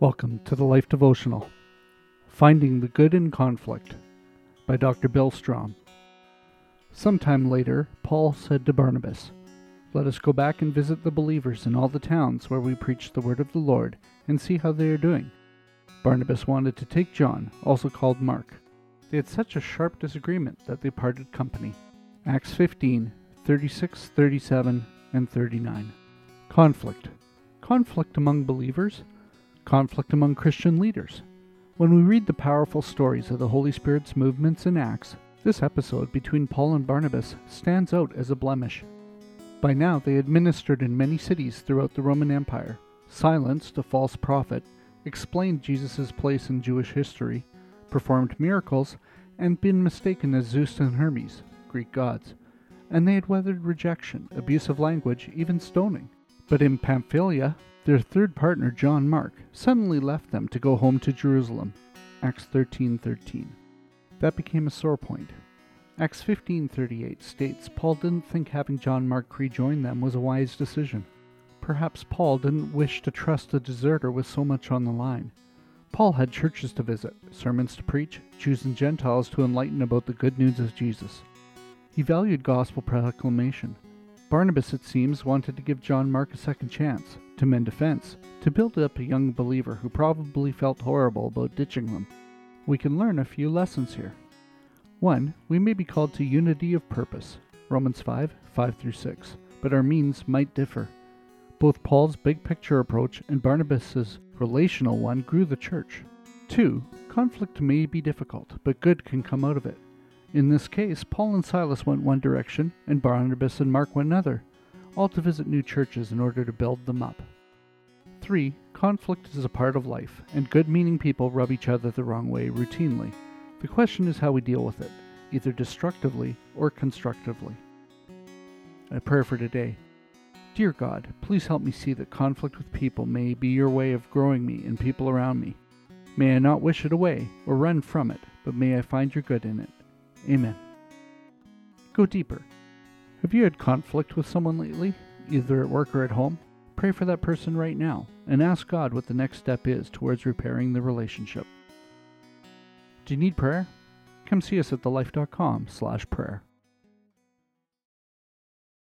Welcome to the Life Devotional, Finding the Good in Conflict, by Dr. Bill Strom. Sometime later, Paul said to Barnabas, "Let us go back and visit the believers in all the towns where we preach the word of the Lord and see how they are doing." Barnabas wanted to take John, also called Mark. They had such a sharp disagreement that they parted company. Acts 15, 36, 37, and 39. Conflict. Conflict among believers. Conflict among Christian leaders. When we read the powerful stories of the Holy Spirit's movements in Acts, this episode between Paul and Barnabas stands out as a blemish. By now they had ministered in many cities throughout the Roman Empire, silenced a false prophet, explained Jesus' place in Jewish history, performed miracles, and been mistaken as Zeus and Hermes, Greek gods. And they had weathered rejection, abusive language, even stoning. But in Pamphylia, their third partner, John Mark, suddenly left them to go home to Jerusalem. Acts 13:13. That became a sore point. Acts 15:38 states Paul didn't think having John Mark rejoin them was a wise decision. Perhaps Paul didn't wish to trust a deserter with so much on the line. Paul had churches to visit, sermons to preach, Jews and Gentiles to enlighten about the good news of Jesus. He valued gospel proclamation. Barnabas, it seems, wanted to give John Mark a second chance, to mend a fence, to build up a young believer who probably felt horrible about ditching them. We can learn a few lessons here. 1. We may be called to unity of purpose, Romans 5, 5-6, but our means might differ. Both Paul's big-picture approach and Barnabas' relational one grew the church. 2. Conflict may be difficult, but good can come out of it. In this case, Paul and Silas went one direction, and Barnabas and Mark went another, all to visit new churches in order to build them up. 3. Conflict is a part of life, and good-meaning people rub each other the wrong way routinely. The question is how we deal with it, either destructively or constructively. A prayer for today. Dear God, please help me see that conflict with people may be your way of growing me and people around me. May I not wish it away or run from it, but may I find your good in it. Amen. Go deeper. Have you had conflict with someone lately, either at work or at home? Pray for that person right now and ask God what the next step is towards repairing the relationship. Do you need prayer? Come see us at thelifecom.com/prayer.